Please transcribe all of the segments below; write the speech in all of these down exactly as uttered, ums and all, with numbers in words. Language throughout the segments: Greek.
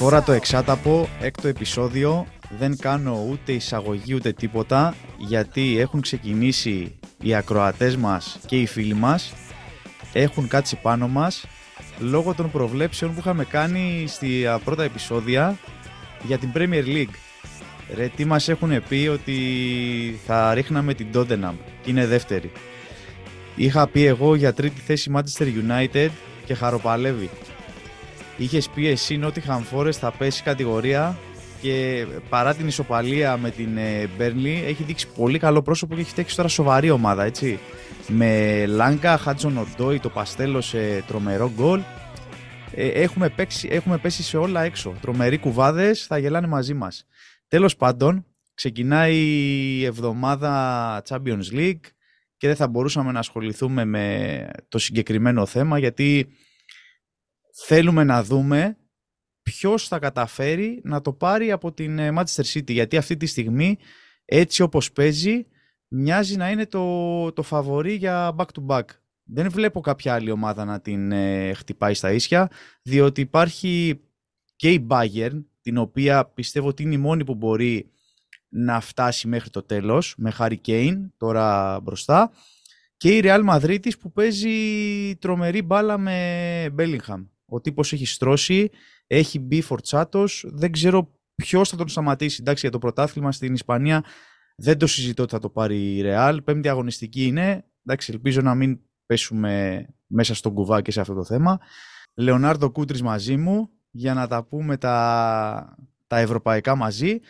Τώρα το εξάταπο, έκτο επεισόδιο, δεν κάνω ούτε εισαγωγή ούτε τίποτα γιατί έχουν ξεκινήσει οι ακροατές μας και οι φίλοι μας, έχουν κάτσει πάνω μας λόγω των προβλέψεων που είχαμε κάνει στα πρώτα επεισόδια για την Premier League. Ρε, τι μας έχουν πει ότι θα ρίχναμε την Tottenham και είναι δεύτερη. Είχα πει εγώ για τρίτη θέση Manchester United και χαροπαλεύει. Είχες πει εσύ Νότιχαμ Φόρεστ θα πέσει κατηγορία και παρά την ισοπαλία με την Μπέρνλι έχει δείξει πολύ καλό πρόσωπο και έχει φτιάξει τώρα σοβαρή ομάδα, έτσι. Με Λάγκα, Χάτζον Οντόι, το παστέλο σε τρομερό γκολ. Έχουμε, παίξει, έχουμε πέσει σε όλα έξω. Τρομεροί κουβάδες, θα γελάνε μαζί μας. Τέλος πάντων, ξεκινάει η εβδομάδα Champions League και δεν θα μπορούσαμε να ασχοληθούμε με το συγκεκριμένο θέμα γιατί θέλουμε να δούμε ποιος θα καταφέρει να το πάρει από την Manchester City, γιατί αυτή τη στιγμή έτσι όπως παίζει μοιάζει να είναι το, το φαβορί για back-to-back. Δεν βλέπω κάποια άλλη ομάδα να την ε, χτυπάει στα ίσια, διότι υπάρχει και η Bayern, την οποία πιστεύω ότι είναι η μόνη που μπορεί να φτάσει μέχρι το τέλος, με Harry Kane τώρα μπροστά, και η Real Madrid της που παίζει τρομερή μπάλα με Bellingham. Ο τύπος έχει στρώσει, έχει μπει φορτσάτος, δεν ξέρω ποιος θα τον σταματήσει. Εντάξει, για το πρωτάθλημα στην Ισπανία δεν το συζητώ ότι θα το πάρει η Real, πέμπτη αγωνιστική είναι, εντάξει, ελπίζω να μην πέσουμε μέσα στον κουβά και σε αυτό το θέμα. Λεωνάρντο Κούτρις μαζί μου για να τα πούμε τα, τα ευρωπαϊκά μαζί.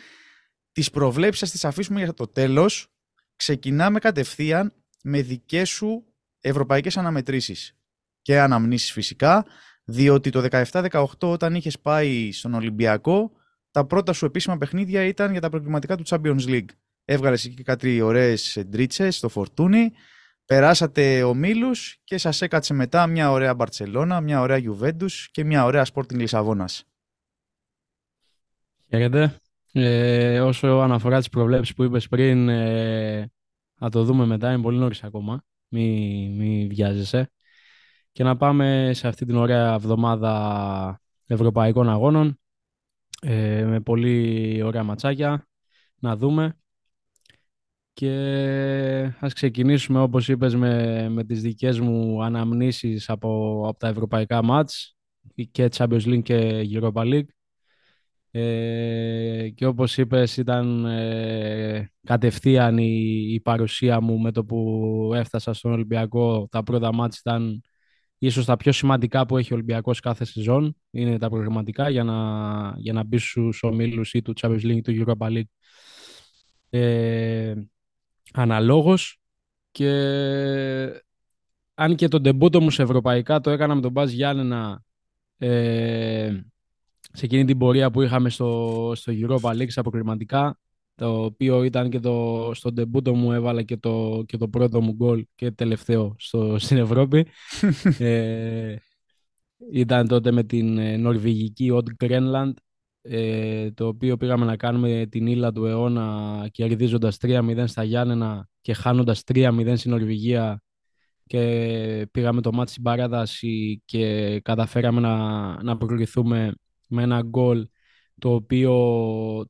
Τις προβλέψεις τις αφήσουμε για το τέλος. Ξεκινάμε κατευθείαν με δικές σου ευρωπαϊκές αναμετρήσεις και αναμνήσεις φυσικά, διότι το δεκαεπτά δεκαοκτώ όταν είχες πάει στον Ολυμπιακό τα πρώτα σου επίσημα παιχνίδια ήταν για τα προκληματικά του Champions League. Έβγαλες εκεί κάτι ωραίες ντρίτσες στο φορτούνι, περάσατε ομίλους και σας έκατσε μετά μια ωραία Μπαρτσελώνα, μια ωραία Juventus και μια ωραία Sporting Λισαβόνας. Χαίρετε. Ε, όσο αναφορά τις προβλέψεις που είπες πριν, ε, να το δούμε μετά, είναι πολύ νωρίς ακόμα, μη, μη βιάζεσαι. Και να πάμε σε αυτή την ωραία εβδομάδα ευρωπαϊκών αγώνων, ε, με πολύ ωραία ματσάκια, να δούμε. Και ας ξεκινήσουμε, όπως είπες, με, με τις δικές μου αναμνήσεις από, από τα ευρωπαϊκά μάτς, και Champions League και Europa League. Ε, και όπως είπες, ήταν ε, κατευθείαν η, η παρουσία μου με το που έφτασα στον Ολυμπιακό. Τα πρώτα μάτς ήταν ίσως τα πιο σημαντικά που έχει ο Ολυμπιακός κάθε σεζόν. Είναι τα προγραμματικά για να, για να μπει στους ομίλους ή του Champions League ή του Europa League. Ε, αναλόγως, και αν και τον ντεμπούτο μου σε ευρωπαϊκά το έκανα με τον Μπας Γιάννενα ε, σε εκείνη την πορεία που είχαμε στο, στο Europa League στα προκριματικά, το οποίο ήταν και το, στον ντεμπούτο μου έβαλα και το, και το πρώτο μου γκολ και τελευταίο στο, στην Ευρώπη. ε, ήταν τότε με την νορβηγική Odd Grenland, ε, το οποίο πήγαμε να κάνουμε την ύλα του αιώνα κερδίζοντας τρία μηδέν στα Γιάννενα και χάνοντας τρία μηδέν στην Νορβηγία, και πήγαμε το μάτς στην παράταση και καταφέραμε να, να προκριθούμε με ένα γκολ, το οποίο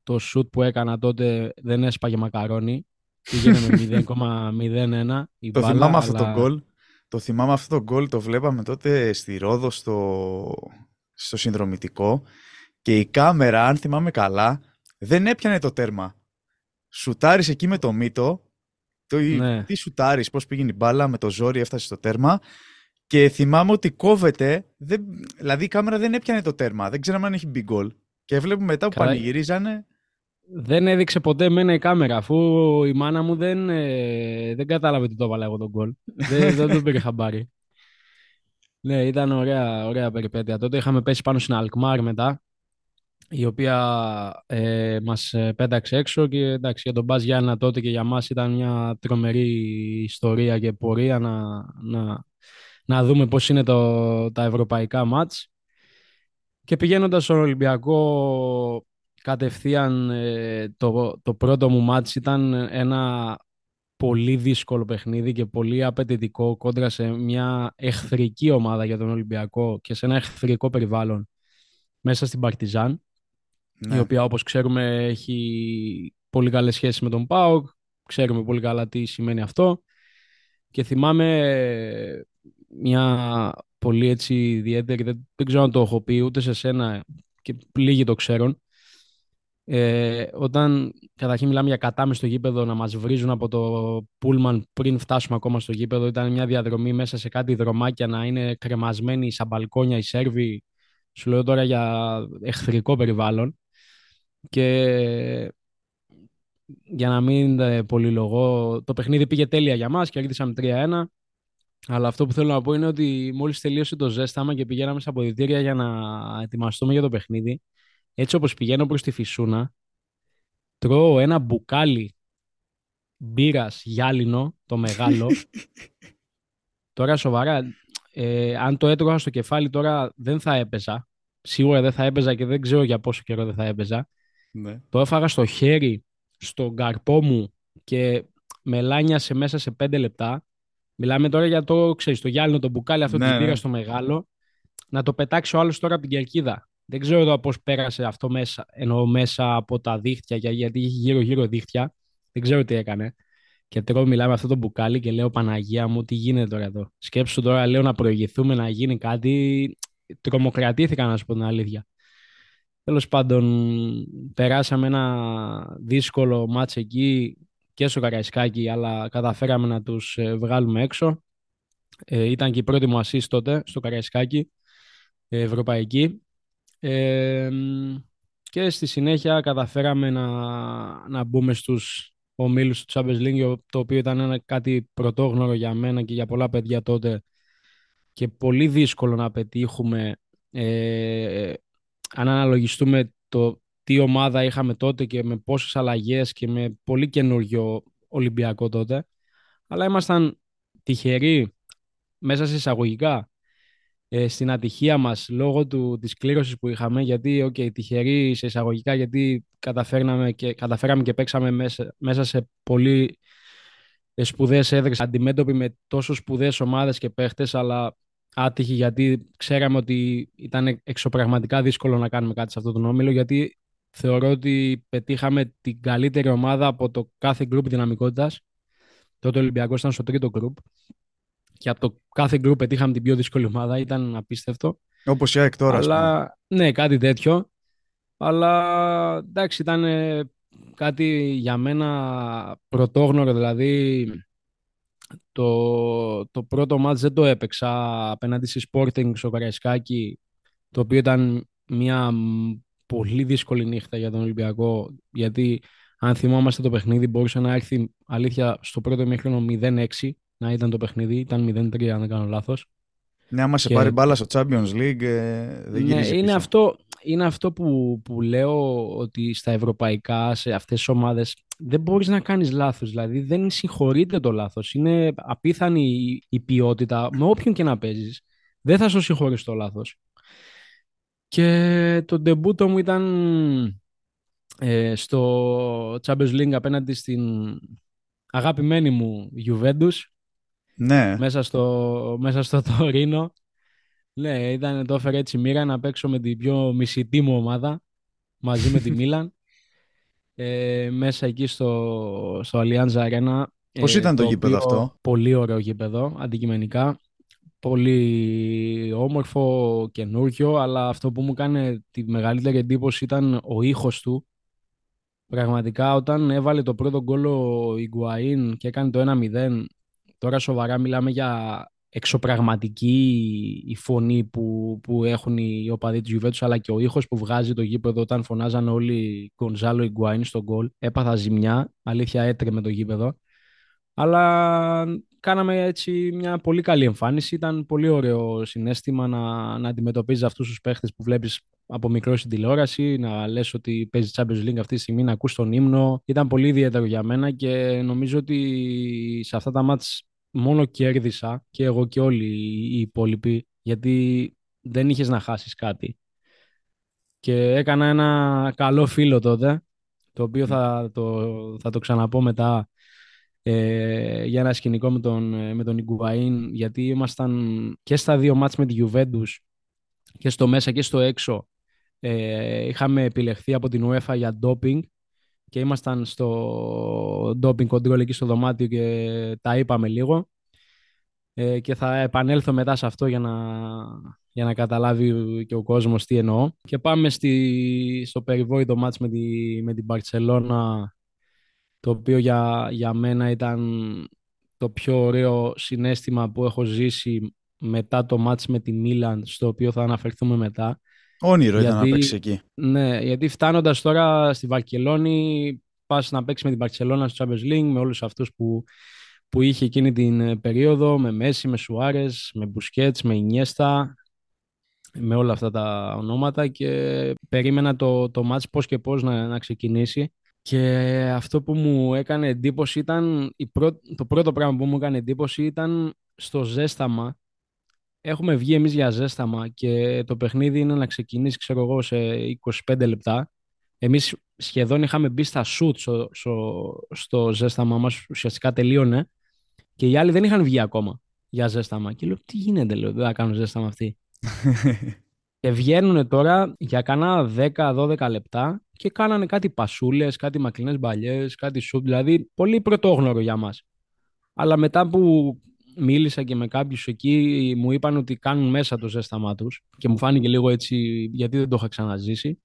το shoot που έκανα τότε δεν έσπαγε μακαρόνι. Πήγαινε με μηδέν κόμμα μηδέν ένα η μπάλα. Το θυμάμαι αυτό αλλά... το γκολ. Το θυμάμαι αυτό το γκολ, το βλέπαμε τότε στη Ρόδο στο, στο συνδρομητικό και η κάμερα, αν θυμάμαι καλά, δεν έπιανε το τέρμα. Σουτάρεις εκεί με το μύτο. Το... Ναι. Τι σουτάρεις, πώς πήγαινε η μπάλα, με το ζόρι έφτασε στο τέρμα. Και θυμάμαι ότι κόβεται, δεν, δηλαδή η κάμερα δεν έπιανε το τέρμα, δεν ξέραμε αν έχει μπει γκολ. Και βλέπουμε μετά που πανηγυρίζανε. Δεν έδειξε ποτέ εμένα η κάμερα, αφού η μάνα μου δεν, ε, δεν κατάλαβε τι το έβαλα εγώ τον γκολ. δεν, δεν το πήρε χαμπάρι. Ναι, ήταν ωραία, ωραία περιπέτεια. Τότε είχαμε πέσει πάνω στην Αλκμάρ μετά, η οποία ε, μας πέταξε έξω, και εντάξει, για τον Μπας Γιάννα τότε και για μας ήταν μια τρομερή ιστορία και πορεία να... να... να δούμε πώς είναι το, τα ευρωπαϊκά μάτς. Και πηγαίνοντας στον Ολυμπιακό κατευθείαν, ε, το, το πρώτο μου μάτς ήταν ένα πολύ δύσκολο παιχνίδι και πολύ απαιτητικό κόντρα σε μια εχθρική ομάδα για τον Ολυμπιακό και σε ένα εχθρικό περιβάλλον μέσα στην Παρτιζάν. ναι. η οποία όπως ξέρουμε έχει πολύ καλές σχέσεις με τον ΠΑΟΚ, ξέρουμε πολύ καλά τι σημαίνει αυτό και θυμάμαι μια πολύ έτσι ιδιαίτερη, δεν, δεν ξέρω αν το έχω πει ούτε σε σένα και λίγοι το ξέρουν, ε, όταν καταρχήν μιλάμε για κατάμεση στο γήπεδο να μας βρίζουν από το πούλμαν πριν φτάσουμε ακόμα στο γήπεδο, ήταν μια διαδρομή μέσα σε κάτι δρομάκια να είναι κρεμασμένοι σαν μπαλκόνια οι Σέρβοι, σου λέω τώρα για εχθρικό περιβάλλον, και για να μην πολυλογώ, το παιχνίδι πήγε τέλεια για μας, κέρδισαμε τρία ένα. Αλλά αυτό που θέλω να πω είναι ότι μόλις τελείωσε το ζέσταμα και πηγαίναμε στα αποδυτήρια για να ετοιμαστούμε για το παιχνίδι, έτσι όπως πηγαίνω προς τη Φυσούνα, τρώω ένα μπουκάλι μπύρας γυάλινο, το μεγάλο. Τώρα σοβαρά, ε, αν το έτρωγα στο κεφάλι τώρα δεν θα έπαιζα. Σίγουρα δεν θα έπαιζα και δεν ξέρω για πόσο καιρό δεν θα έπαιζα. Ναι. Το έφαγα στο χέρι, στον καρπό μου και με λάνιασε μέσα σε πέντε λεπτά. Μιλάμε τώρα για το, ξέρεις, το γυάλινο, το μπουκάλι, αυτό ναι, την πήρα ναι. στο μεγάλο. Να το πετάξει ο άλλος τώρα από την κερκίδα. Δεν ξέρω εδώ πώς πέρασε αυτό μέσα, εννοώ μέσα από τα δίχτυα, γιατί είχε γύρω-γύρω δίχτυα. Δεν ξέρω τι έκανε. Και τώρα μιλάμε αυτό το μπουκάλι και λέω Παναγία μου, τι γίνεται τώρα εδώ. Σκέψου τώρα, λέω να προηγηθούμε, να γίνει κάτι. Τρομοκρατήθηκα, να σου πω την αλήθεια. Τέλος πάντων, περάσαμε ένα δύσκολο μάτς εκεί και στο Καραϊσκάκι, αλλά καταφέραμε να τους βγάλουμε έξω. Ε, ήταν και η πρώτη μου ασίστ τότε στο Καραϊσκάκι, ευρωπαϊκή. Ε, και στη συνέχεια καταφέραμε να, να μπούμε στους ομίλους του Τσάμπιονς Λιγκ, το οποίο ήταν ένα, κάτι πρωτόγνωρο για μένα και για πολλά παιδιά τότε και πολύ δύσκολο να πετύχουμε, ε, αν αναλογιστούμε το τι ομάδα είχαμε τότε και με πόσες αλλαγές και με πολύ καινούριο Ολυμπιακό τότε, αλλά ήμασταν τυχεροί μέσα σε εισαγωγικά ε, στην ατυχία μας λόγω του, της κλήρωσης που είχαμε, γιατί okay, τυχεροί σε εισαγωγικά γιατί καταφέρναμε και, καταφέραμε και παίξαμε μέσα, μέσα σε πολύ σπουδαίες έδρες αντιμέτωποι με τόσο σπουδαίες ομάδες και παίχτες, αλλά άτυχοι γιατί ξέραμε ότι ήταν εξωπραγματικά δύσκολο να κάνουμε κάτι σε αυτόν τον όμιλο, γιατί θεωρώ ότι πετύχαμε την καλύτερη ομάδα από το κάθε γκρουπ δυναμικότητας. Τότε ο Ολυμπιακός ήταν στο τρίτο γκρουπ και από το κάθε γκρουπ πετύχαμε την πιο δύσκολη ομάδα. Ήταν απίστευτο. Όπως η ΑΕΚ τώρα. Αλλά, ναι, κάτι τέτοιο. Αλλά εντάξει, ήταν κάτι για μένα πρωτόγνωρο. Δηλαδή το, το πρώτο μάτς δεν το έπαιξα απέναντι στη Sporting στο Καραϊσκάκι, το οποίο ήταν μια πολύ δύσκολη νύχτα για τον Ολυμπιακό, γιατί αν θυμόμαστε το παιχνίδι μπορούσε να έρθει αλήθεια στο πρώτο ημίχρονο μηδέν έξι, να ήταν το παιχνίδι, ήταν μηδέν τρία αν δεν κάνω λάθος. Ναι, άμα και... σε πάρει μπάλα στο Champions League ε, δεν ναι, γυρίζει είναι αυτό, είναι αυτό που, που λέω ότι στα ευρωπαϊκά, σε αυτές τις ομάδες δεν μπορείς να κάνεις λάθος, δηλαδή δεν συγχωρείται το λάθος, είναι απίθανη η ποιότητα με όποιον και να παίζεις, δεν θα σου συγχωρείς το λάθος. Και το ντεμπούτο μου ήταν ε, στο Champions League απέναντι στην αγαπημένη μου Juventus. Ναι. Μέσα στο, μέσα στο Τωρίνο. Ναι, ήταν, το έφερε έτσι μοίρα να παίξω με την πιο μισητή μου ομάδα μαζί με τη Μίλαν. Ε, μέσα εκεί στο, στο Allianz Arena. Πώς ε, ήταν το, το γήπεδο οποίο, αυτό? Πολύ ωραίο γήπεδο, αντικειμενικά. Πολύ όμορφο, καινούργιο, αλλά αυτό που μου κάνει τη μεγαλύτερη εντύπωση ήταν ο ήχος του. Πραγματικά όταν έβαλε το πρώτο γκολ ο Higuaín και έκανε το ένα μηδέν, τώρα σοβαρά μιλάμε για εξωπραγματική η φωνή που, που έχουν οι οπαδοί της Juventus, αλλά και ο ήχος που βγάζει το γήπεδο όταν φωνάζαν όλοι Gonzalo Higuaín στον γκολ. Έπαθα ζημιά, αλήθεια έτρεμε το γήπεδο. Αλλά κάναμε έτσι μια πολύ καλή εμφάνιση. Ήταν πολύ ωραίο συνέστημα να, να αντιμετωπίζεις αυτούς τους παίχτες που βλέπεις από μικρό στην τηλεόραση, να λες ότι παίζει Champions League αυτή τη στιγμή, να ακούς τον ύμνο. Ήταν πολύ ιδιαίτερο για μένα και νομίζω ότι σε αυτά τα μάτς μόνο κέρδισα και εγώ και όλοι οι υπόλοιποι, γιατί δεν είχες να χάσεις κάτι. Και έκανα ένα καλό φίλο τότε, το οποίο θα το, θα το ξαναπώ μετά, Ε, για ένα σκηνικό με τον, με τον Higuaín, γιατί ήμασταν και στα δύο μάτς με τη Juventus και στο μέσα και στο έξω Ε, είχαμε επιλεχθεί από την UEFA για ντόπινγκ και ήμασταν στο ντόπινγκ κοντρόλ εκεί στο δωμάτιο και τα είπαμε λίγο. Ε, και θα επανέλθω μετά σε αυτό για να, για να καταλάβει και ο κόσμος τι εννοώ. Και πάμε στη, στο περιβόητο μάτς με, τη, με την Barcelona, το οποίο για, για μένα ήταν το πιο ωραίο συναίσθημα που έχω ζήσει μετά το μάτς με τη Μίλαν, στο οποίο θα αναφερθούμε μετά. Όνειρο γιατί, ήταν να παίξει εκεί. Ναι, γιατί φτάνοντας τώρα στη Βαρκελόνη, πας να παίξει με την Βαρκελόνα στο Champions League, με όλους αυτούς που, που είχε εκείνη την περίοδο, με Μέση, με Σουάρες, με Μπουσκέτς, με Ινιέστα, με όλα αυτά τα ονόματα, και περίμενα το, το μάτς πώς και πώς να, να ξεκινήσει. Και αυτό που μου έκανε εντύπωση ήταν, η πρω... το πρώτο πράγμα που μου έκανε εντύπωση ήταν στο ζέσταμα. Έχουμε βγει εμείς για ζέσταμα και το παιχνίδι είναι να ξεκινήσει, ξέρω εγώ, σε είκοσι πέντε λεπτά. Εμείς σχεδόν είχαμε μπει στα σουτ στο, στο, στο ζέσταμα μας, ουσιαστικά τελείωνε. Και οι άλλοι δεν είχαν βγει ακόμα για ζέσταμα. Και λέω, τι γίνεται, λέω, δεν θα κάνουν ζέσταμα αυτοί. Και βγαίνουν τώρα για κανά δέκα με δώδεκα λεπτά και κάνανε κάτι πασούλες, κάτι μακρινές μπαλιές, κάτι σουτ, δηλαδή πολύ πρωτόγνωρο για μας. Αλλά μετά που μίλησα και με κάποιους εκεί, μου είπαν ότι κάνουν μέσα το ζέσταμά τους και μου φάνηκε λίγο έτσι, γιατί δεν το είχα ξαναζήσει.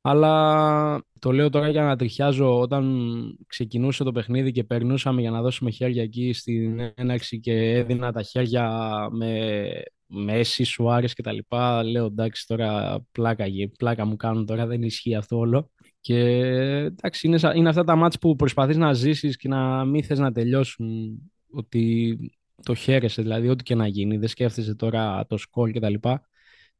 Αλλά το λέω τώρα για να τριχιάζω. Όταν ξεκινούσε το παιχνίδι και περνούσαμε για να δώσουμε χέρια εκεί στην έναρξη και έδινα τα χέρια με Μέση, Σουάρες και τα λοιπά, λέω εντάξει τώρα πλάκα, πλάκα μου κάνουν τώρα, δεν ισχύει αυτό όλο. Και εντάξει, είναι, είναι αυτά τα μάτς που προσπαθείς να ζήσεις και να μην θες να τελειώσουν, ότι το χαίρεσαι, δηλαδή ό,τι και να γίνει, δεν σκέφτεσαι τώρα το σκορ και τα λοιπά.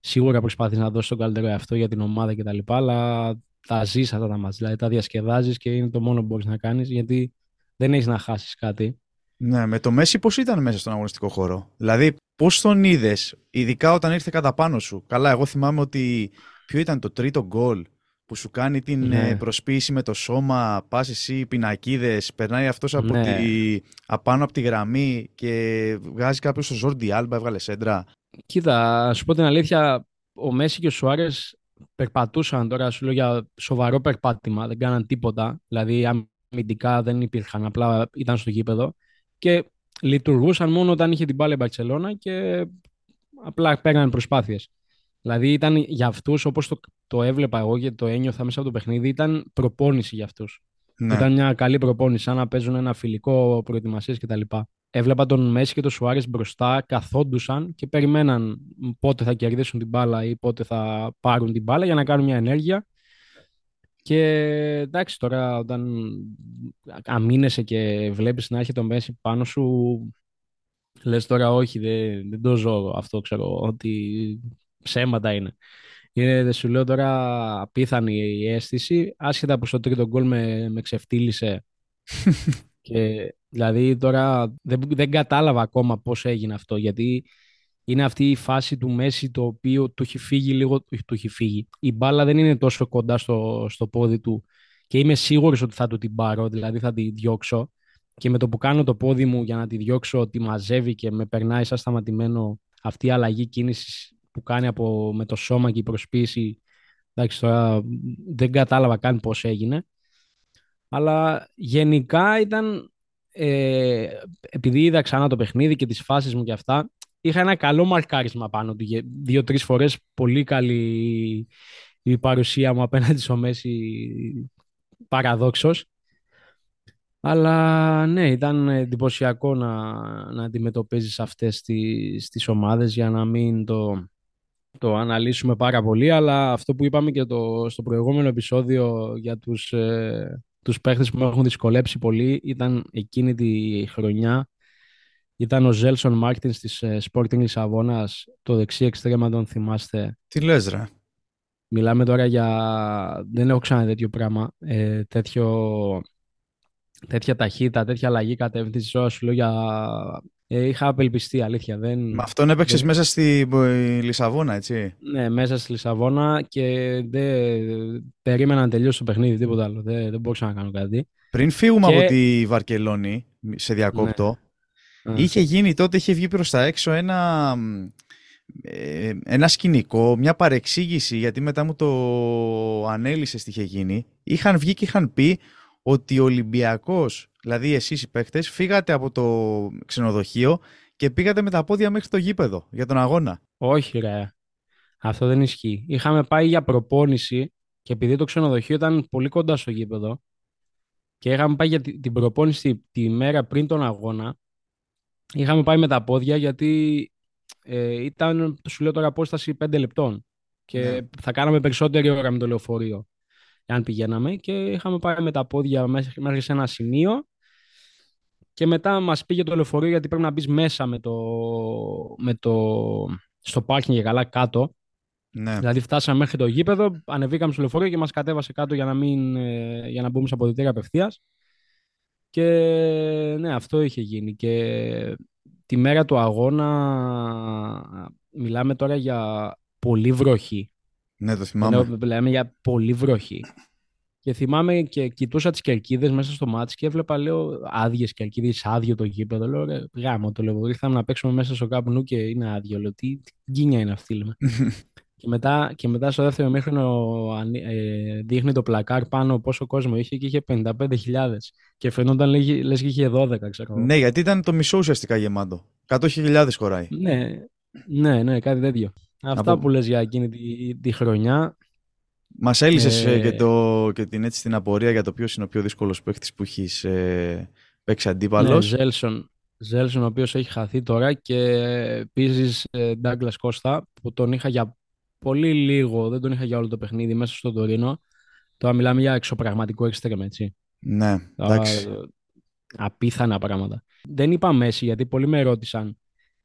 Σίγουρα προσπαθείς να δώσεις τον καλύτερο εαυτό για την ομάδα και τα λοιπά, αλλά τα ζεις αυτά τα μάτς, δηλαδή τα διασκεδάζεις και είναι το μόνο που μπορείς να κάνεις, γιατί δεν έχεις να χάσεις κάτι. Ναι, με το Μέση πώς ήταν μέσα στον αγωνιστικό χώρο? Δηλαδή πώς τον είδες, ειδικά όταν ήρθε κατά πάνω σου? Καλά, εγώ θυμάμαι ότι ποιο ήταν το τρίτο γκολ που σου κάνει την ναι. προσποίηση με το σώμα, πας εσύ πινακίδες, περνάει αυτός από ναι. τη, απάνω από τη γραμμή και βγάζει κάποιος στο Jordi Alba, έβγαλε σέντρα. Κοίτα, σου πω την αλήθεια, ο Μέση και ο Σουάρες περπατούσαν τώρα, σου λέω για σοβαρό περπάτημα, δεν κάναν τίποτα, δηλαδή αμυντικά δεν υπήρχαν, απλά ήταν στο γήπεδο. Και λειτουργούσαν μόνο όταν είχε την μπάλα η Μπαρτσελόνα και απλά παίρναν προσπάθειες. Δηλαδή ήταν για αυτούς, όπως το, το έβλεπα εγώ και το ένιωθα μέσα από το παιχνίδι, ήταν προπόνηση για αυτούς. Ναι. Ήταν μια καλή προπόνηση, σαν να παίζουν ένα φιλικό προετοιμασίες κτλ. Έβλεπα τον Μέση και τον Σουάρες μπροστά, καθόντουσαν και περιμέναν πότε θα κερδίσουν την μπάλα ή πότε θα πάρουν την μπάλα για να κάνουν μια ενέργεια. Και εντάξει, τώρα όταν αμήνεσαι και βλέπεις να έχει το Μέση πάνω σου, λες τώρα όχι, δεν, δεν το ζω αυτό, ξέρω, ότι ψέματα είναι. Είναι, δεν σου λέω τώρα, απίθανη η αίσθηση, άσχετα που στο τρίτο γκολ με, με ξεφτύλισε. Και, δηλαδή τώρα δεν, δεν κατάλαβα ακόμα πώς έγινε αυτό, γιατί είναι αυτή η φάση του Μέση, το οποίο του έχει φύγει λίγο, του έχει φύγει. Η μπάλα δεν είναι τόσο κοντά στο, στο πόδι του και είμαι σίγουρος ότι θα του την πάρω, δηλαδή θα τη διώξω. Και με το που κάνω το πόδι μου για να τη διώξω, τη μαζεύει και με περνάει σαν σταματημένο. Αυτή η αλλαγή κίνησης που κάνει από, με το σώμα και η προσποίηση, εντάξει, τώρα δεν κατάλαβα καν πώς έγινε. Αλλά γενικά ήταν, ε, επειδή είδα ξανά το παιχνίδι και τις φάσεις μου και αυτά, είχα ένα καλό μαρκάρισμα πάνω του. Δύο-τρεις φορές πολύ καλή η παρουσία μου απέναντι στο Μέση, παραδόξως. Αλλά ναι, ήταν εντυπωσιακό να, να αντιμετωπίζεις αυτές τις, τις ομάδες, για να μην το, το αναλύσουμε πάρα πολύ. Αλλά αυτό που είπαμε και το, στο προηγούμενο επεισόδιο για τους, ε, τους παίχτες που με έχουν δυσκολέψει πολύ, ήταν εκείνη τη χρονιά. Ήταν ο Zelson Μάρτινς της Sporting Lisbon, το δεξί εξτρέμα, τον θυμάστε? Τι λες ρε? Μιλάμε τώρα για... δεν έχω ξανά τέτοιο πράγμα, ε, τέτοιο... τέτοια ταχύτητα, τέτοια αλλαγή κατεύθυνση. Όσο σου λέω για... Ε, είχα απελπιστεί, αλήθεια. Δεν... Με αυτόν έπαιξες δεν... μέσα στη Λισαβόνα, έτσι? Ναι, μέσα στη Λισαβόνα, και δεν περίμενα να τελειώσει το παιχνίδι, τίποτα άλλο. Δεν, δεν μπορούσα να κάνω κάτι. Πριν φύγουμε και... από τη Βαρκελόνη, σε διακόπτω, ναι. Είχε γίνει τότε, είχε βγει προς τα έξω ένα ε, ένα σκηνικό, μια παρεξήγηση, γιατί μετά μου το ανέλησες τι είχε γίνει. Είχαν βγει και είχαν πει ότι ο Ολυμπιακός, δηλαδή εσείς οι παίκτες, φύγατε από το ξενοδοχείο και πήγατε με τα πόδια μέχρι το γήπεδο για τον αγώνα. Όχι ρε, αυτό δεν ισχύει. Είχαμε πάει για προπόνηση και επειδή το ξενοδοχείο ήταν πολύ κοντά στο γήπεδο και είχαμε πάει για την προπόνηση τη μέρα πριν τον αγώνα, είχαμε πάει με τα πόδια γιατί ε, ήταν, σου λέω τώρα, απόσταση πέντε λεπτών και ναι, θα κάναμε περισσότερη ώρα με το λεωφορείο αν πηγαίναμε, και είχαμε πάει με τα πόδια μέχρι σε ένα σημείο και μετά μας πήγε το λεωφορείο γιατί πρέπει να μπεις μέσα με το, με το, στο πάρκινγκ και καλά κάτω. Ναι. Δηλαδή φτάσαμε μέχρι το γήπεδο, ανεβήκαμε στο λεωφορείο και μας κατέβασε κάτω για να, μην, για να μπούμε στα αποδυτήρια απευθείας. Και ναι, αυτό είχε γίνει. Και τη μέρα του αγώνα μιλάμε τώρα για πολύ βροχή. Ναι, το θυμάμαι. Ενώ, λέμε για πολύ βροχή. Και θυμάμαι και κοιτούσα τις κερκίδες μέσα στο μάτς και έβλεπα, λέω, άδειες κερκίδες, άδειο το γήπεδο. Λέω, ρε, γάμο το λέω. Ήρθαμε να παίξουμε μέσα στο καπνού και είναι άδειο. Λέω, τι, τι γκίνια είναι αυτή, λέμε. Και, μετά, και μετά στο δεύτερο ημίχρονο ε, δείχνει το πλακάρ πάνω πόσο κόσμο είχε και είχε πενήντα πέντε χιλιάδες. Και φαινόταν λέ, λες και είχε δώδεκα, ξέρω. Ναι, γιατί ήταν το μισό ουσιαστικά γεμάτο. εκατό χιλιάδες χωράει. Ναι, ναι, ναι, κάτι τέτοιο. Αυτά από... που λες για εκείνη τη, τη χρονιά. Μας έλυσες ε... και, το, και την, έτσι, την απορία για το ποιος είναι ο πιο δύσκολος παίκτης που έχεις ε, παίξει αντίπαλος. Ναι, Zelson, Zelson ο οποίος έχει χαθεί τώρα, και επίσης ε, Douglas Costa που τον είχα για πολύ λίγο, δεν τον είχα για όλο το παιχνίδι μέσα στο Τωρίνο. Τώρα μιλάμε για εξωπραγματικό εξτρέμ, έτσι. Ναι, εντάξει. Α, απίθανα πράγματα. Δεν είπα Messi γιατί πολλοί με ρώτησαν.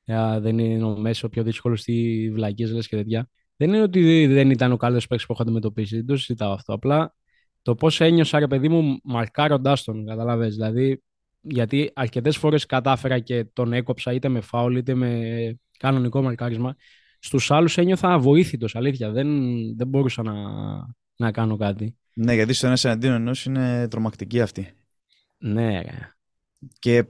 Yeah, δεν είναι ο Messi ο πιο δύσκολος στη βλακίες, λες και τέτοια. Δεν είναι ότι δεν ήταν ο καλός παίκτης που έχω αντιμετωπίσει, δεν το συζητάω αυτό. Απλά το πώς ένιωσα, ρε παιδί μου, μαρκάροντάς τον, καταλαβες. Δηλαδή, γιατί αρκετές φορές κατάφερα και τον έκοψα είτε με φάουλ είτε με κανονικό μαρκάρισμα. Στους άλλους ένιωθα αβοήθητος, αλήθεια. Δεν, δεν μπορούσα να, να κάνω κάτι. Ναι, γιατί στο ένας εναντίον ενός είναι τρομακτική αυτή. Ναι, ρε. Και...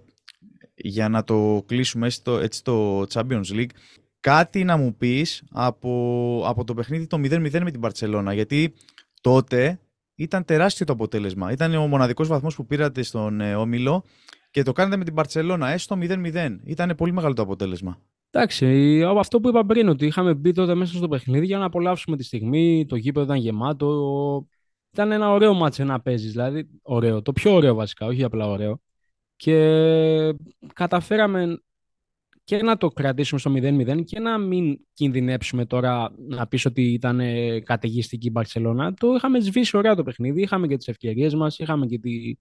για να το κλείσουμε έτσι το, έτσι το Champions League, κάτι να μου πεις από, από το παιχνίδι το μηδέν μηδέν με την Μπαρτσελόνα, γιατί τότε ήταν τεράστιο το αποτέλεσμα. Ήταν ο μοναδικός βαθμός που πήρατε στον ε, Όμιλο και το κάνετε με την Μπαρτσελόνα έστω μηδέν μηδέν. Ήταν πολύ μεγάλο το αποτέλεσμα. Εντάξει, αυτό που είπα πριν, ότι είχαμε μπει τότε μέσα στο παιχνίδι για να απολαύσουμε τη στιγμή, το γήπεδο ήταν γεμάτο. Ήταν ένα ωραίο μάτσο να παίζεις, δηλαδή ωραίο, το πιο ωραίο βασικά, όχι απλά ωραίο. Και καταφέραμε και να το κρατήσουμε στο μηδέν μηδέν και να μην κινδυνέψουμε τώρα να πεις ότι ήταν καταιγιστική η Μπαρσελόνα. Το είχαμε σβήσει ωραία το παιχνίδι, είχαμε και τις ευκαιρίες μας, είχαμε και τη...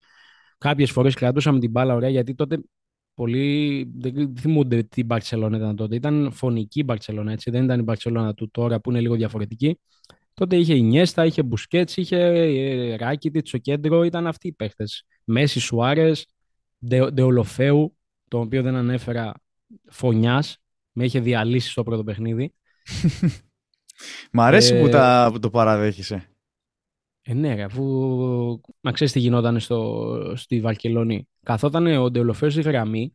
κάποιες φορές κρατούσαμε την μπάλα ωραία, γιατί τότε πολλοί δεν θυμούνται τι Μπαρσελόνα ήταν τότε. Ήταν φωνική η Μπαρσελόνα, έτσι, δεν ήταν η Μπαρσελόνα του τώρα που είναι λίγο διαφορετική. Τότε είχε Ινιέστα, είχε Μπουσκέτς, είχε Ράκητη, Τσοκέντρο, ήταν αυτοί οι παίχτες. Μέση, Σουάρες. De Olofeu, τον οποίο δεν ανέφερα, φωνιάς, με είχε διαλύσει στο πρώτο παιχνίδι. Μ' αρέσει ε... που, τα, που το παραδέχεσαι. Ε, ναι, αφού να ξέρεις τι γινόταν στο, στη Βαρκελόνη. Καθόταν ο De Olofeu στη γραμμή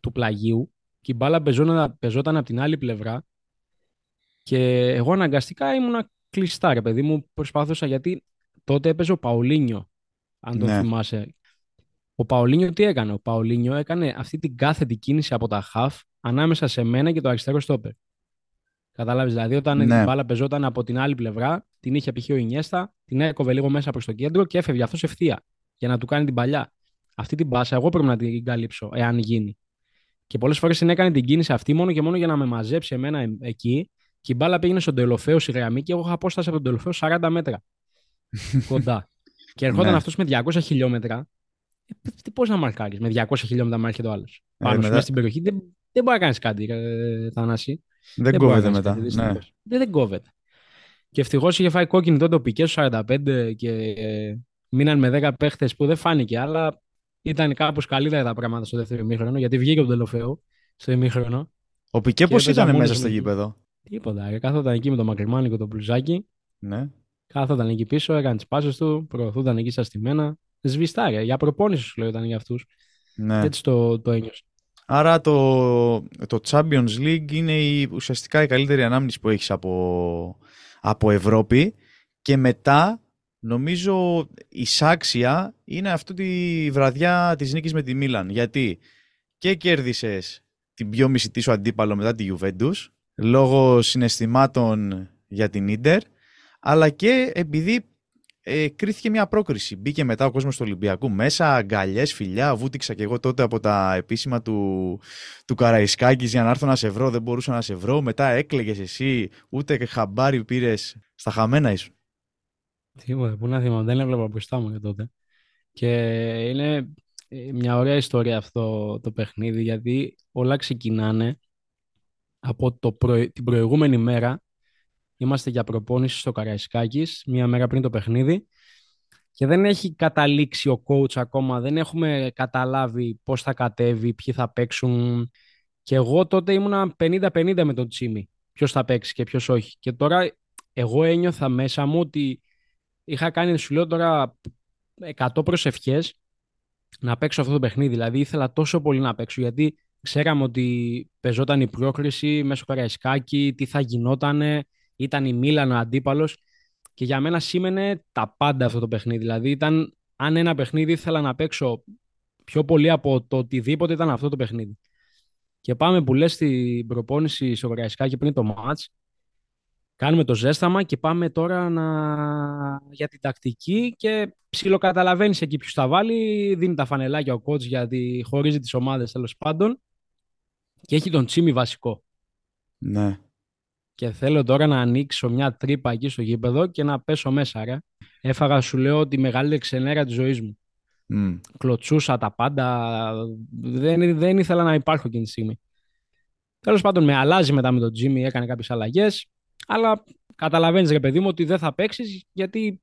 του πλαγίου και η μπάλα πεζόταν, πεζόταν από την άλλη πλευρά και εγώ αναγκαστικά ήμουνα κλειστά, ρε παιδί μου, προσπάθωσα, γιατί τότε έπαιζε ο Παολίνιο, αν το ναι. θυμάσαι. Ο Παολίνιο τι έκανε? Ο Παολίνιο έκανε αυτή την κάθετη κίνηση από τα χαφ ανάμεσα σε μένα και το αριστερό στόπερ. Κατάλαβες, δηλαδή όταν ναι. την μπάλα πεζόταν από την άλλη πλευρά, την είχε π.χ. ο Ινιέστα, την έκοβε λίγο μέσα προς το κέντρο και έφευγε αυτός ευθεία για να του κάνει την παλιά. Αυτή την πάσα εγώ πρέπει να την καλύψω, εάν γίνει. Και πολλές φορές την έκανε την κίνηση αυτή μόνο και μόνο για να με μαζέψει εμένα εκεί και η μπάλα πήγαινε στον De Olofeu στη γραμμή και εγώ είχα απόσταση από τον De Olofeu σαράντα μέτρα κοντά. Και ερχόταν ναι. αυτός με διακόσια χιλιόμετρα. Πώς να μαρκάρεις με διακόσια χιλιόμετρα να έρχεται ο άλλος? Πάνω ε, μετά... στην περιοχή δεν, δεν μπορεί να κάνεις κάτι, ε, Θανάση. Δεν, δεν κόβεται μετά. Κάτι, ναι. δεν, δεν κόβεται. Και ευτυχώς είχε φάει κόκκινη τότε ο Πικέ στους σαράντα πέντε και ε, μείναν με δέκα παίχτες που δεν φάνηκε, αλλά ήταν κάπως καλύτερα τα πράγματα στο δεύτερο ημίχρονο, γιατί βγήκε ο De Olofeu στο ημίχρονο. Ο Πικέ πώς ήταν μέσα στο γήπεδο? Τίποτα. Κάθονταν εκεί με το μακριμάνικο το πλουζάκι. Ναι. Κάθονταν εκεί πίσω, έκανε τις πάσες του, προωθούνταν εκεί στα στημένα. Σβηστάρια, για προπόνηση σου λέω ήταν για αυτούς. Ναι. Έτσι το, το ένιωσα. Άρα το, το Champions League είναι η, ουσιαστικά η καλύτερη ανάμνηση που έχεις από, από Ευρώπη και μετά νομίζω εισάξια είναι αυτή τη βραδιά της νίκης με τη Μίλαν. Γιατί και κέρδισες την πιο μισητή σου αντίπαλο μετά τη Juventus λόγω συναισθημάτων για την Ίντερ, αλλά και επειδή ε, κρίθηκε μια πρόκριση. Μπήκε μετά ο κόσμος του Ολυμπιακού μέσα, αγκαλιές, φιλιά, βούτυξα και εγώ τότε από τα επίσημα του, του Καραϊσκάκης για να έρθω να σε βρω, δεν μπορούσα να σε βρω, μετά έκλαιγες εσύ, ούτε και χαμπάρι πήρες, στα χαμένα ήσουν. Τίποτα, πού να θυμάμαι, δεν έβλεπα μπροστά μου και τότε. Και είναι μια ωραία ιστορία αυτό το παιχνίδι, γιατί όλα ξεκινάνε από το προ... την προηγούμενη μέρα. Είμαστε για προπόνηση στο Καραϊσκάκης, μία μέρα πριν το παιχνίδι. Και δεν έχει καταλήξει ο coach ακόμα, δεν έχουμε καταλάβει πώς θα κατέβει, ποιοι θα παίξουν. Και εγώ τότε ήμουνα πενήντα πενήντα με τον Τσίμι, ποιος θα παίξει και ποιος όχι. Και τώρα εγώ ένιωθα μέσα μου ότι είχα κάνει, σου λέω τώρα, εκατό προσευχές να παίξω αυτό το παιχνίδι. Δηλαδή ήθελα τόσο πολύ να παίξω, γιατί ξέραμε ότι πεζόταν η πρόκριση μέσω Καραϊσκάκη, τι θα γινότανε. Ήταν η Μίλαν ο αντίπαλος και για μένα σήμαινε τα πάντα αυτό το παιχνίδι. Δηλαδή, ήταν, αν ένα παιχνίδι ήθελα να παίξω πιο πολύ από το οτιδήποτε, ήταν αυτό το παιχνίδι. Και πάμε που λες στην προπόνηση στο Καραϊσκάκη πριν το μάτς. Κάνουμε το ζέσταμα και πάμε τώρα να... για την τακτική. Και ψιλοκαταλαβαίνεις εκεί ποιος τα βάλει. Δίνει τα φανελάκια ο κότς γιατί χωρίζει τις ομάδες τέλος πάντων. Και έχει τον Τσίμι βασικό. Ναι. Και θέλω τώρα να ανοίξω μια τρύπα εκεί στο γήπεδο και να πέσω μέσα. Ρε. Έφαγα, σου λέω, τη μεγάλη ξενέρα της ζωής μου. Mm. Κλωτσούσα τα πάντα. Δεν, δεν ήθελα να υπάρχω εκείνη τη στιγμή. Τέλος πάντων, με αλλάζει μετά με τον Τζίμι, έκανε κάποιες αλλαγές. Αλλά καταλαβαίνεις, ρε παιδί μου, ότι δεν θα παίξεις, γιατί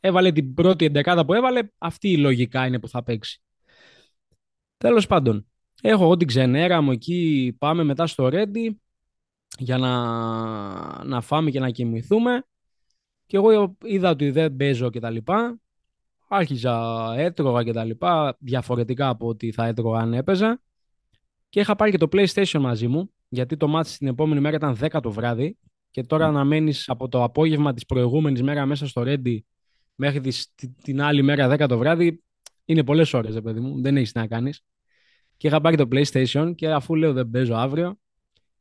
έβαλε την πρώτη εντεκάδα που έβαλε. Αυτή η λογικά είναι που θα παίξει. Τέλος πάντων, έχω εγώ την ξενέρα μου εκεί. Πάμε μετά στο Ρέντι για να, να φάμε και να κοιμηθούμε. Και εγώ είδα ότι δεν παίζω και τα λοιπά. Άρχιζα, έτρωγα και τα λοιπά, διαφορετικά από ό,τι θα έτρωγα αν έπαιζα. Και είχα πάρει και το PlayStation μαζί μου, γιατί το μάτς την επόμενη μέρα ήταν δέκα το βράδυ. Και τώρα να μένεις από το απόγευμα της προηγούμενης μέρα μέσα στο Ready μέχρι τις, την άλλη μέρα δέκα το βράδυ, είναι πολλές ώρες, παιδί μου, δεν έχεις τι να κάνεις. Και είχα πάρει το PlayStation και αφού λέω δεν παίζω αύριο,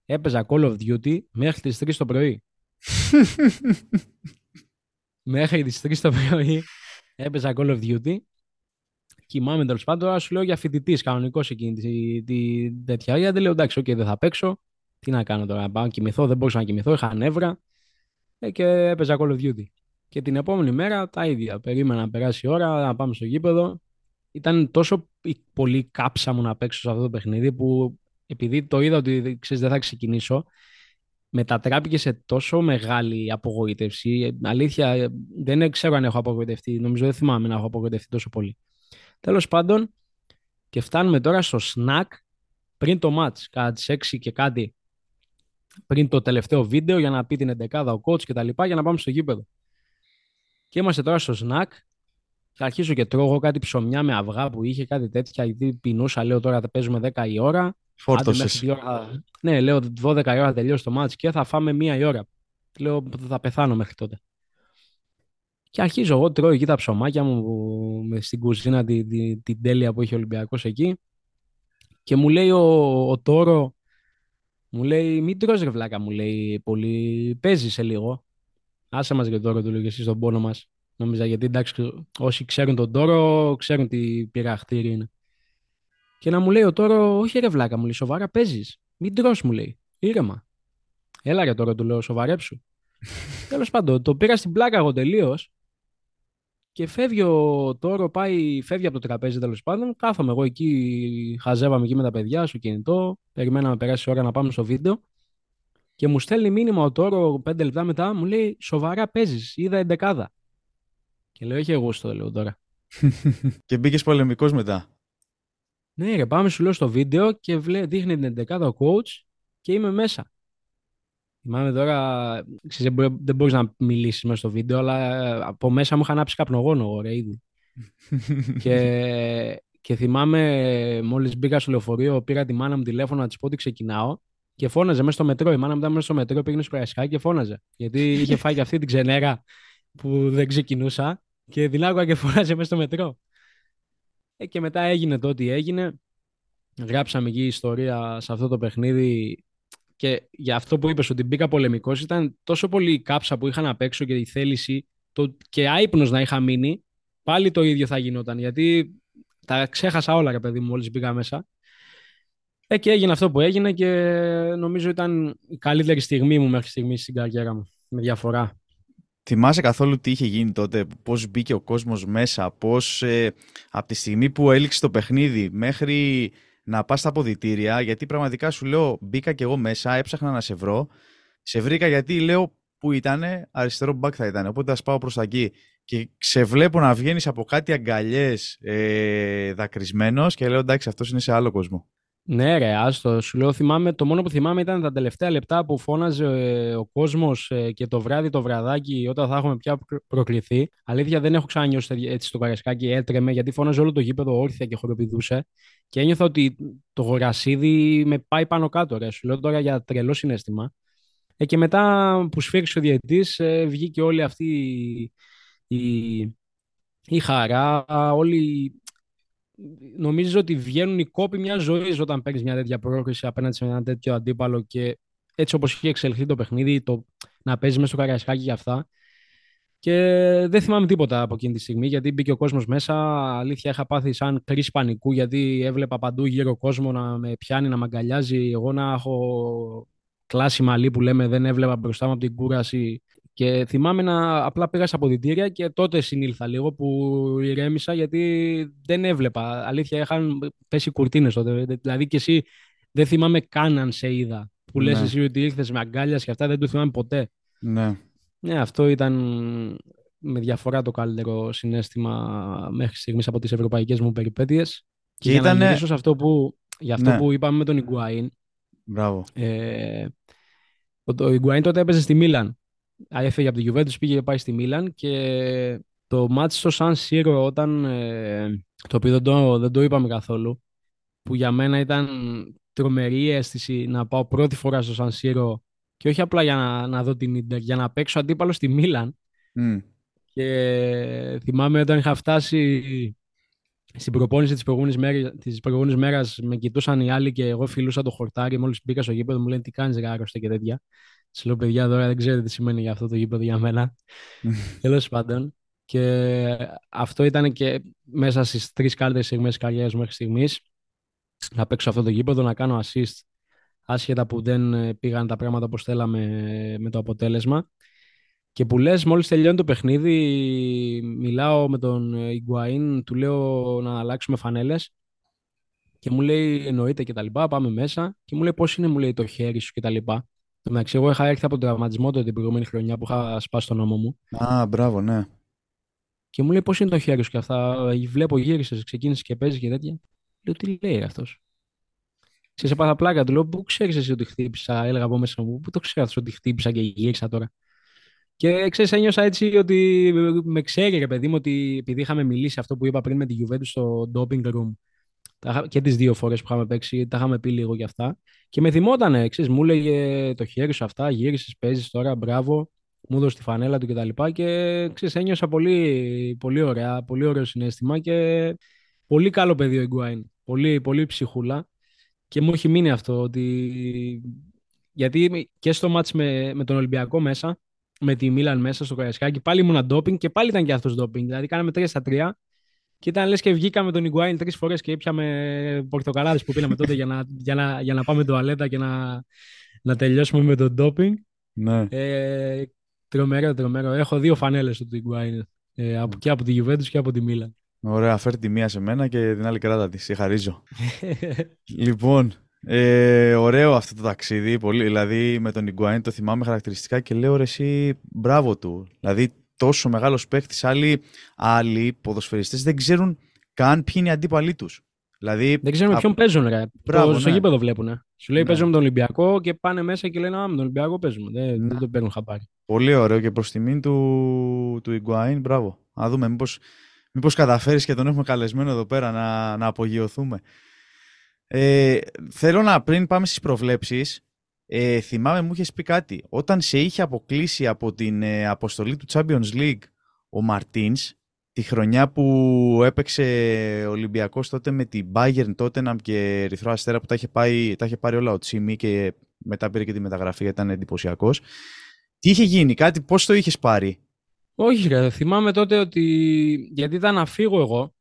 έπαιζα Call of Duty μέχρι τις τρεις το πρωί. Μέχρι τις τρεις το πρωί έπαιζα Call of Duty. Κοιμάμαι τέλος πάντων. Τώρα σου λέω για φοιτητής κανονικός εκείνη τη, τη τέτοια ώρα. Δεν λέω εντάξει, okay, δεν θα παίξω. Τι να κάνω τώρα, πάω να κοιμηθώ. Δεν μπορούσα να κοιμηθώ. Είχα νεύρα. Ε, και έπαιζα Call of Duty. Και την επόμενη μέρα τα ίδια. Περίμενα να περάσει η ώρα, να πάμε στο γήπεδο. Ήταν τόσο πολύ κάψα μου να παίξω σε αυτό το παιχνίδι που, επειδή το είδα ότι ξέρεις, δεν θα ξεκινήσω, μετατράπηκε σε τόσο μεγάλη απογοήτευση. Αλήθεια, δεν ξέρω αν έχω απογοητευτεί. Νομίζω δεν θυμάμαι να έχω απογοητευτεί τόσο πολύ. Τέλος πάντων, και φτάνουμε τώρα στο σνακ πριν το μάτς, κατά τις έξι και κάτι, πριν το τελευταίο βίντεο για να πει την εντεκάδα ο κότς και τα λοιπά, για να πάμε στο γήπεδο. Και είμαστε τώρα στο σνακ. Θα αρχίσω και τρώγω κάτι ψωμιά με αυγά που είχε, κάτι τέτοια, γιατί πεινούσα. Λέω τώρα θα παίζουμε δέκα η ώρα. Φόρτωσες. Ώρα... Ναι, λέω δώδεκα η ώρα τελειώσει το μάτς και θα φάμε μία η ώρα. Λέω θα πεθάνω μέχρι τότε. Και αρχίζω εγώ, τρώω εκεί τα ψωμάκια μου που, στην κουζίνα, την, την, την τέλεια που είχε ο Ολυμπιακός εκεί. Και μου λέει ο, ο Τόρο, μου λέει μην τρως ρε βλάκα, μου λέει πολύ, παίζει σε λίγο. Άσε μας ρε Τόρο, του λέω, και εσύ στον πόνο μας. Νομίζα, γιατί εντάξει, όσοι ξέρουν τον Τόρο ξέρουν τι πειραχτήρι είναι. Και να μου λέει ο Τόρο, όχι ρε βλάκα, μου λέει σοβαρά παίζεις, μην τρως, μου λέει, ήρεμα. Έλα ρε Τόρο, του λέω, σοβαρέψου. Τέλος πάντων, το πήρα στην πλάκα εγώ τελείως. Και φεύγει ο Τόρο, πάει, φεύγει από το τραπέζι τέλος πάντων. Κάθομαι εγώ εκεί, χαζεύαμε εκεί με τα παιδιά στο κινητό. Περιμέναμε περάσει η ώρα να πάμε στο βίντεο. Και μου στέλνει μήνυμα ο Τόρο πέντε λεπτά μετά, μου λέει σοβαρά παίζεις, είδα εντεκάδα. Και λέω, έχει εγώ στο, λέω τώρα. Και μπήκες πολεμικός μετά. Ναι, ρε, πάμε, σου λέω, στο βίντεο και βλέ, δείχνει την εντεκάδα ο coach και είμαι μέσα. Θυμάμαι τώρα, ξέρεις, δεν μπορείς να μιλήσεις μέσα στο βίντεο, αλλά από μέσα μου είχα ανάψει καπνογόνο, ωραία, ήδη. Και Και θυμάμαι, μόλις μπήκα στο λεωφορείο, πήρα τη μάνα μου τηλέφωνο να της πω ότι ξεκινάω και φώναζε μέσα στο μετρό. Η μάνα μου ήταν μέσα στο μετρό, πήγαινε στο κρασικά και φώναζε. Γιατί είχε φάει και αυτή την ξενέρα που δεν ξεκινούσα και δειλάγωγα και φώναζε μέσα στο μετρό. Ε, και μετά έγινε το ό,τι έγινε. Γράψαμε εκεί ιστορία σε αυτό το παιχνίδι. Και για αυτό που είπες ότι μπήκα πολεμικός, ήταν τόσο πολύ η κάψα που είχα να παίξω και η θέληση το... και άυπνος να είχα μείνει, πάλι το ίδιο θα γινόταν. Γιατί τα ξέχασα όλα, ρε παιδί μου, μόλις μπήκα μέσα. Ε, και έγινε αυτό που έγινε και νομίζω ήταν η καλύτερη στιγμή μου μέχρι στιγμή στην καριέρα μου, με διαφορά. Θυμάσαι καθόλου τι είχε γίνει τότε, πώς μπήκε ο κόσμος μέσα, πώς ε, από τη στιγμή που έληξε το παιχνίδι μέχρι να πας στα αποδυτήρια, γιατί πραγματικά σου λέω μπήκα και εγώ μέσα, έψαχνα να σε βρω, σε βρήκα γιατί λέω που ήτανε, αριστερό μπακ θα ήταν, οπότε θα πάω προς τα εκεί και σε βλέπω να βγαίνεις από κάτι αγκαλιές ε, δακρυσμένος και λέω εντάξει αυτός είναι σε άλλο κόσμο. Ναι ρε, άστο, σου λέω θυμάμαι, το μόνο που θυμάμαι ήταν τα τελευταία λεπτά που φώναζε ε, ο κόσμος ε, και το βράδυ το βραδάκι όταν θα έχουμε πια προκληθεί. Αλήθεια δεν έχω ξανανιώσει έτσι στο Καραϊσκάκι, έτρεμε γιατί φώναζε όλο το γήπεδο όρθια και χοροπηδούσε και ένιωθα ότι το γορασίδι με πάει πάνω κάτω ρε, σου λέω τώρα για τρελό συναίσθημα. Ε, και μετά που σφίριξε ο διαιτητής ε, βγήκε όλη αυτή η, η, η χαρά, όλη... Νομίζω ότι βγαίνουν οι κόποι μια ζωή όταν παίρνει μια τέτοια πρόκληση απέναντι σε ένα τέτοιο αντίπαλο και έτσι όπως είχε εξελιχθεί το παιχνίδι, το να παίζει μέσα στο Καραϊσκάκι για αυτά. Και δεν θυμάμαι τίποτα από εκείνη τη στιγμή γιατί μπήκε ο κόσμος μέσα. Αλήθεια, είχα πάθει σαν κρίση πανικού γιατί έβλεπα παντού γύρω κόσμο να με πιάνει, να με αγκαλιάζει. Εγώ να έχω κλάση μαλλί που λέμε, δεν έβλεπα μπροστά μου από την κούραση. Και θυμάμαι να απλά πήγα στα αποδυτήρια και τότε συνήλθα λίγο που ηρέμησα γιατί δεν έβλεπα. Αλήθεια, είχαν πέσει κουρτίνες τότε. Δηλαδή και εσύ δεν θυμάμαι καν αν σε είδα. Που ναι. Λες εσύ ότι ήρθες με αγκάλιας και αυτά, δεν το θυμάμαι ποτέ. Ναι. Ναι, αυτό ήταν με διαφορά το καλύτερο συναίσθημα μέχρι στιγμής από τις ευρωπαϊκές μου περιπέτειες. Και, και για ήτανε... να μιλήσω σε αυτό που, για αυτό ναι. που είπαμε με τον Higuaín. Μπράβο. Ε, ο Higuaín τότε έπαιζε στη Μίλαν. Έφυγε από τη Juventus, πήγε και πάει στη Μίλαν και το μάτς στο Σαν Σίρο όταν, ε, το οποίο δεν το, δεν το είπαμε καθόλου, που για μένα ήταν τρομερή αίσθηση να πάω πρώτη φορά στο Σαν Σίρο και όχι απλά για να, να δω την Ίντερ, για να παίξω αντίπαλο στη Μίλαν. Mm. Και θυμάμαι όταν είχα φτάσει στην προπόνηση της προηγούμενης μέρας, της προηγούμενης μέρας με κοιτούσαν οι άλλοι και εγώ φιλούσα το χορτάρι, μόλις μπήκα στο γήπεδο μου λένε τι κάνεις ρε άρρωστε και τέτοια. Της λέω παιδιά τώρα δεν ξέρετε τι σημαίνει για αυτό το γήπεδο για μένα. Τέλος πάντων. Και αυτό ήταν και μέσα στις τρεις καλύτερες στιγμές της καριέρας μέχρι στιγμής. Να παίξω αυτό το γήπεδο, να κάνω assist άσχετα που δεν πήγαν τα πράγματα όπως θέλαμε με το αποτέλεσμα. Και που λες μόλις τελειώνει το παιχνίδι μιλάω με τον Higuaín, του λέω να αλλάξουμε φανέλες. Και μου λέει εννοείται και τα λοιπά, πάμε μέσα. Και μου λέει πώς είναι μου λέει το χέρι σου και τα λοιπά. Εντάξει, εγώ είχα έρθει από τον τραυματισμό τότε την προηγούμενη χρονιά που είχα σπάσει τον ώμο μου. Α, μπράβο, ναι. Και μου λέει πώς είναι το χέρι σου και αυτά. Βλέπω γύρισες, ξεκίνησες και παίζεις και τέτοια. Λέω τι λέει αυτός. Ξέρεις, έπαθα πλάκα, του λέω πού ξέρεις εσύ ότι χτύπησα. Έλεγα από μέσα μου, πού το ξέρεις ότι χτύπησα και γύρισα τώρα. Και ξέρεις, ένιωσα έτσι ότι με ξέρει ρε παιδί μου ότι επειδή είχαμε μιλήσει αυτό που είπα πριν με τη Juventus στο doping room. Και τις δύο φορές που είχαμε παίξει, τα είχαμε πει λίγο για αυτά. Και με θυμότανε, ξέρεις, μου έλεγε το χέρι σου αυτά, γύρισες, παίζεις τώρα, μπράβο, μου έδωσε τη φανέλα του κτλ. Και, και ξέρεις, ένιωσα πολύ, πολύ ωραία, πολύ ωραίο συναίσθημα και πολύ καλό παιδί ο Higuaín. Πολύ, πολύ ψυχούλα. Και μου έχει μείνει αυτό, ότι... γιατί και στο μάτς με, με τον Ολυμπιακό μέσα, με τη Μίλαν μέσα στο Καραϊσκάκι, πάλι ήμουν ντόπινγκ και πάλι ήταν και αυτός ντόπινγκ. Δηλαδή, κάναμε τρία στα τρία. Και ήταν λες και βγήκαμε τον Higuaín τρεις φορές και ήπιαμε πορτοκαλάδες που πίναμε τότε για, να, για, να, για να πάμε τουαλέτα και να, να τελειώσουμε με τον ντόπινγκ. Ναι. Ε, τρομερό, τρομερό. Έχω δύο φανέλες του Higuaín. Ε, και από τη Juventus και από τη Μίλαν. Ωραία, φέρ τη μία σε μένα και την άλλη κράτα τη. Σε χαρίζω. Λοιπόν, ε, ωραίο αυτό το ταξίδι. Πολύ, δηλαδή με τον Higuaín το θυμάμαι χαρακτηριστικά και λέω ρε εσύ μπράβο του. Δηλαδή, τόσο μεγάλος παίκτης, άλλοι, άλλοι ποδοσφαιριστές δεν ξέρουν καν ποιοι είναι οι αντίπαλοι τους. Δηλαδή, δεν ξέρουν α... ποιον παίζουν, ρε. Μπράβο, το, στο ναι. γήπεδο βλέπουν. Ε. Σου λέει ναι. παίζουμε τον Ολυμπιακό και πάνε μέσα και λένε α, με τον Ολυμπιακό παίζουμε. Δεν, ναι. δεν το παίρνουν χαμπάρι. Πολύ ωραίο και προς τιμήν του, του Higuaín, μπράβο. Να δούμε μήπως Μήπως καταφέρεις και τον έχουμε καλεσμένο εδώ πέρα να, να απογειωθούμε. Ε, θέλω να πριν πάμε στις προβλέψεις, ε, θυμάμαι μου είχες πει κάτι. Όταν σε είχε αποκλείσει από την ε, αποστολή του Champions League ο Μαρτίνς, τη χρονιά που έπαιξε ο Ολυμπιακός τότε με την Bayern, Tottenham και Ερυθρό Αστέρα, που τα είχε, πάει, τα είχε πάρει όλα ο Τσίμι και μετά πήρε και τη μεταγραφή, ήταν εντυπωσιακός. Τι είχε γίνει, κάτι, πώς το είχες πάρει? Όχι, θυμάμαι τότε ότι, γιατί ήταν να φύγω εγώ,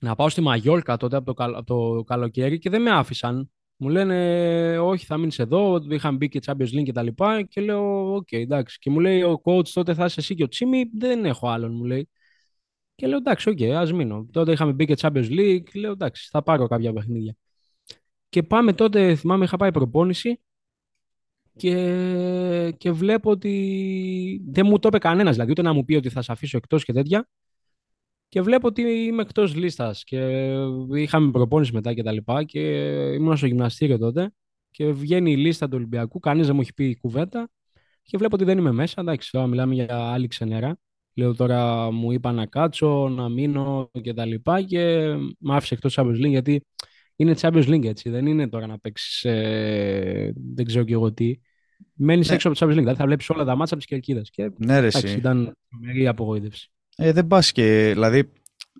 να πάω στη Μαγιόλκα τότε από το, καλο... από το καλοκαίρι και δεν με άφησαν. Μου λένε όχι, θα μείνεις εδώ, είχαν μπει και Champions League και τα λοιπά και λέω οκ, okay, εντάξει. Και μου λέει ο coach τότε θα είσαι εσύ και ο Τσίμι, δεν έχω άλλον, μου λέει. Και λέω εντάξει, οκ, okay, ας μείνω. Τότε είχαμε μπει και Champions League, λέω εντάξει, θα πάρω κάποια παιχνίδια. Και πάμε τότε, θυμάμαι είχα πάει προπόνηση και, και βλέπω ότι δεν μου το είπε κανένας, δηλαδή ούτε να μου πει ότι θα σε αφήσω εκτός και τέτοια. Και βλέπω ότι είμαι εκτός λίστας και είχαμε προπόνηση μετά και τα λοιπά και ήμουν στο γυμναστήριο τότε και βγαίνει η λίστα του Ολυμπιακού, κανείς δεν μου έχει πει κουβέντα και βλέπω ότι δεν είμαι μέσα, εντάξει, τώρα μιλάμε για άλλη ξενέρα. Λέω τώρα μου είπα να κάτσω, να μείνω και τα λοιπά και μ' άφησε εκτός Champions League, γιατί είναι Champions League έτσι, δεν είναι τώρα να παίξεις ε, δεν ξέρω και εγώ τι. Μένεις ναι. έξω από το Champions League, δηλαδή θα βλέπεις όλα τα μάτσα από τις κερκίδες και ναι, εντάξει, ήταν μεγάλη απογοήτευση. Ε, δεν πας και, δηλαδή,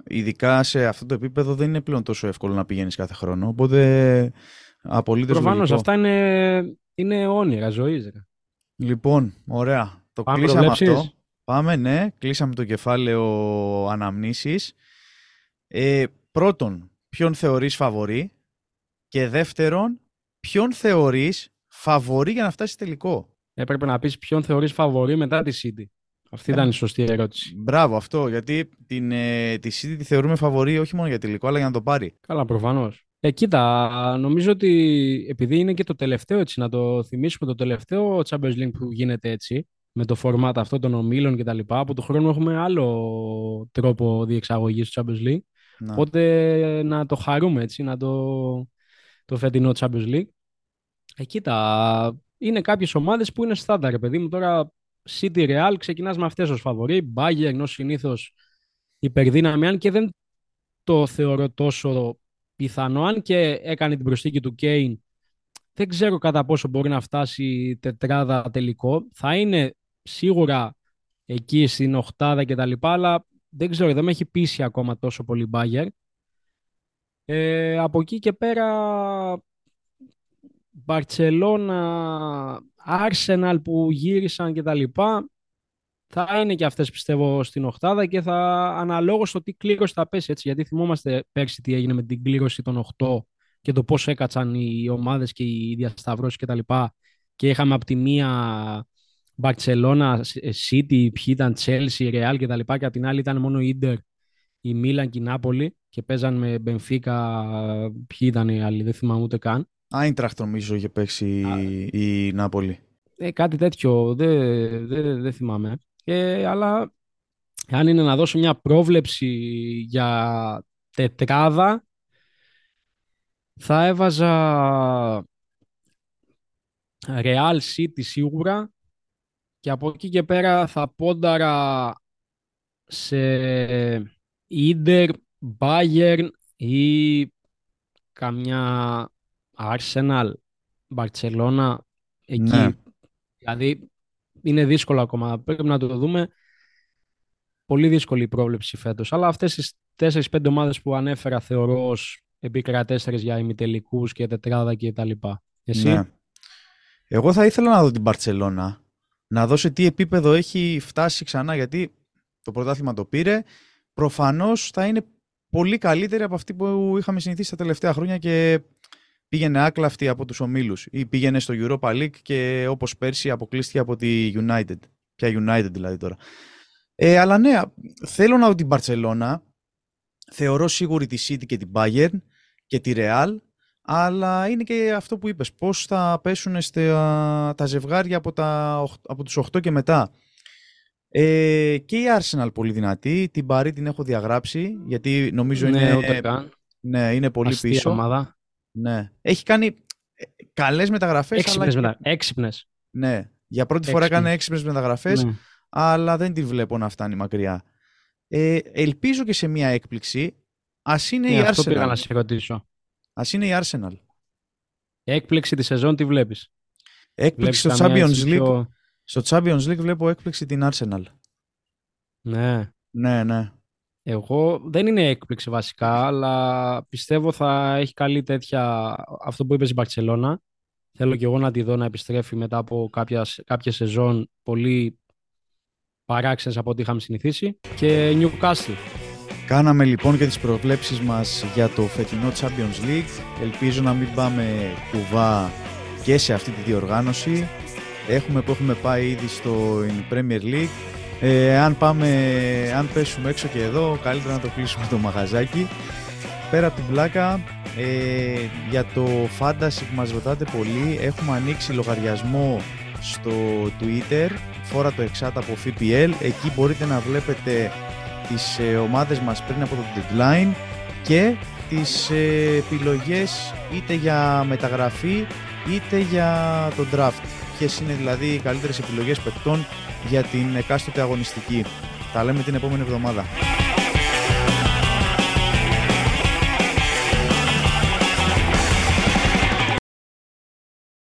ειδικά σε αυτό το επίπεδο δεν είναι πλέον τόσο εύκολο να πηγαίνεις κάθε χρόνο, οπότε απολύτως λογικό. Προφανώς, αυτά είναι, είναι όνειρα ζωής. Λοιπόν, ωραία, το πάμε, κλείσαμε αυτό. Πάμε, ναι, κλείσαμε το κεφάλαιο αναμνήσεις. Ε, πρώτον, ποιον θεωρείς φαβορί και δεύτερον, ποιον θεωρείς φαβορί για να φτάσεις τελικό. Έπρεπε να πεις ποιον θεωρείς φαβορί μετά τη City. Αυτή ήταν η σωστή ερώτηση. Μπράβο αυτό, γιατί την, ε, τη City τη θεωρούμε φαβορί όχι μόνο για τελικό, αλλά για να το πάρει. Καλά, προφανώς. Ε, κοίτα, νομίζω ότι επειδή είναι και το τελευταίο, έτσι, να το θυμίσουμε, το τελευταίο Champions League που γίνεται έτσι, με το format αυτό των ομίλων κτλ. Από το χρόνο έχουμε άλλο τρόπο διεξαγωγής του Champions League. Να. Οπότε να το χαρούμε, έτσι, να το, το φετινό Champions League. Ε, κοίτα, είναι κάποιες ομάδες που είναι στάνταρ, παιδί μου, τώρα... City Real, ξεκινάς με αυτές ως φαβορί. Bayern ως συνήθως υπερδύναμη, αν και δεν το θεωρώ τόσο πιθανό. Αν και έκανε την προσθήκη του Kane, δεν ξέρω κατά πόσο μπορεί να φτάσει τετράδα τελικό. Θα είναι σίγουρα εκεί στην οκτάδα και τα λοιπά, αλλά δεν ξέρω, δεν με έχει πείσει ακόμα τόσο πολύ Bayern. Ε, από εκεί και πέρα... Barcelona, Arsenal που γύρισαν και τα λοιπά, θα είναι και αυτές πιστεύω στην οκτάδα και θα αναλόγως στο τι κλήρωση θα πέσει, έτσι, γιατί θυμόμαστε πέρσι τι έγινε με την κλήρωση των οκτώ και το πώς έκατσαν οι ομάδες και οι διασταυρώσεις και τα λοιπά και είχαμε από τη μία Barcelona, City, ποιοι ήταν Chelsea, Real και τα λοιπά και από την άλλη ήταν μόνο η Ίντερ, η Milan και η Napoli και παίζαν με Benfica, ποιοι ήταν οι άλλοι, δεν θυμάμαι ούτε καν. Άιντραχτ νομίζω είχε παίξει Α, η, η Νάπολη. Ε, κάτι τέτοιο, δεν δε, δε θυμάμαι. Ε, αλλά αν είναι να δώσω μια πρόβλεψη για τετράδα, θα έβαζα Real City σίγουρα και από εκεί και πέρα θα πόνταρα σε Ίντερ, Bayern ή καμιά... Arsenal, Barcelona, εκεί. Ναι. Δηλαδή είναι δύσκολο ακόμα. Πρέπει να το δούμε. Πολύ δύσκολη η πρόβλεψη φέτος. Αλλά αυτές τις τέσσερις πέντε ομάδες που ανέφερα θεωρώ ως επικρατέστερες για ημιτελικούς και τετράδα και τα λοιπά. Εσύ? Ναι. Εγώ θα ήθελα να δω την Barcelona. Να δω σε τι επίπεδο έχει φτάσει ξανά. Γιατί το πρωτάθλημα το πήρε. Προφανώς θα είναι πολύ καλύτερη από αυτή που είχαμε συνηθίσει τα τελευταία χρόνια και... Πήγαινε άκλαφτη από τους ομίλους ή πήγαινε στο Europa League και όπως πέρσι αποκλείστηκε από τη United. Πια United δηλαδή τώρα. Ε, αλλά ναι, θέλω να δω την Barcelona. Θεωρώ σίγουρη τη City και την Bayern και τη Real. Αλλά είναι και αυτό που είπες. Πώς θα πέσουν στα, τα ζευγάρια από, τα, από τους οκτώ και μετά. Ε, και η Arsenal πολύ δυνατή. Την Paris την έχω διαγράψει γιατί νομίζω ναι, είναι, ναι, είναι πολύ αστεία πίσω. Ομάδα. Ναι. Έχει κάνει καλές μεταγραφές. Έξυπνες. Αλλά... μετα... Ναι. Για πρώτη έξυπνες. φορά έκανε έξυπνες μεταγραφές, ναι. Αλλά δεν τη βλέπω να φτάνει μακριά. Ε, ελπίζω και σε μια έκπληξη, ας είναι ναι, η Arsenal. Αυτό πήγα να σε ρωτήσω. Ας είναι η Arsenal. Έκπληξη τη σεζόν τι βλέπεις? Έκπληξη βλέπεις στο Champions League. Πιο... Στο Champions League βλέπω έκπληξη την Arsenal. Ναι. Ναι, ναι. Εγώ δεν είναι έκπληξη βασικά, αλλά πιστεύω θα έχει καλή τέτοια... Αυτό που είπες η Μπαρτσελώνα. Θέλω και εγώ να τη δω να επιστρέφει μετά από κάποια, κάποια σεζόν πολύ παράξενες από ό,τι είχαμε συνηθίσει. Και Newcastle. Κάναμε λοιπόν και τις προβλέψεις μας για το φετινό Champions League. Ελπίζω να μην πάμε κουβά και σε αυτή τη διοργάνωση. Έχουμε που έχουμε πάει ήδη στο Premier League. Ε, αν, πάμε, αν πέσουμε έξω και εδώ, καλύτερα να το κλείσουμε το μαγαζάκι. Πέρα από την πλάκα, ε, για το fantasy που μας ρωτάτε πολύ, έχουμε ανοίξει λογαριασμό στο Twitter, φόρα το εξάτα από εφ πι ελ. Εκεί μπορείτε να βλέπετε τις ε, ομάδες μας πριν από το deadline και τις ε, επιλογές είτε για μεταγραφή είτε για τον draft. Ποιες είναι δηλαδή οι καλύτερες επιλογές παικτών για την εκάστοτε αγωνιστική. Τα λέμε την επόμενη εβδομάδα.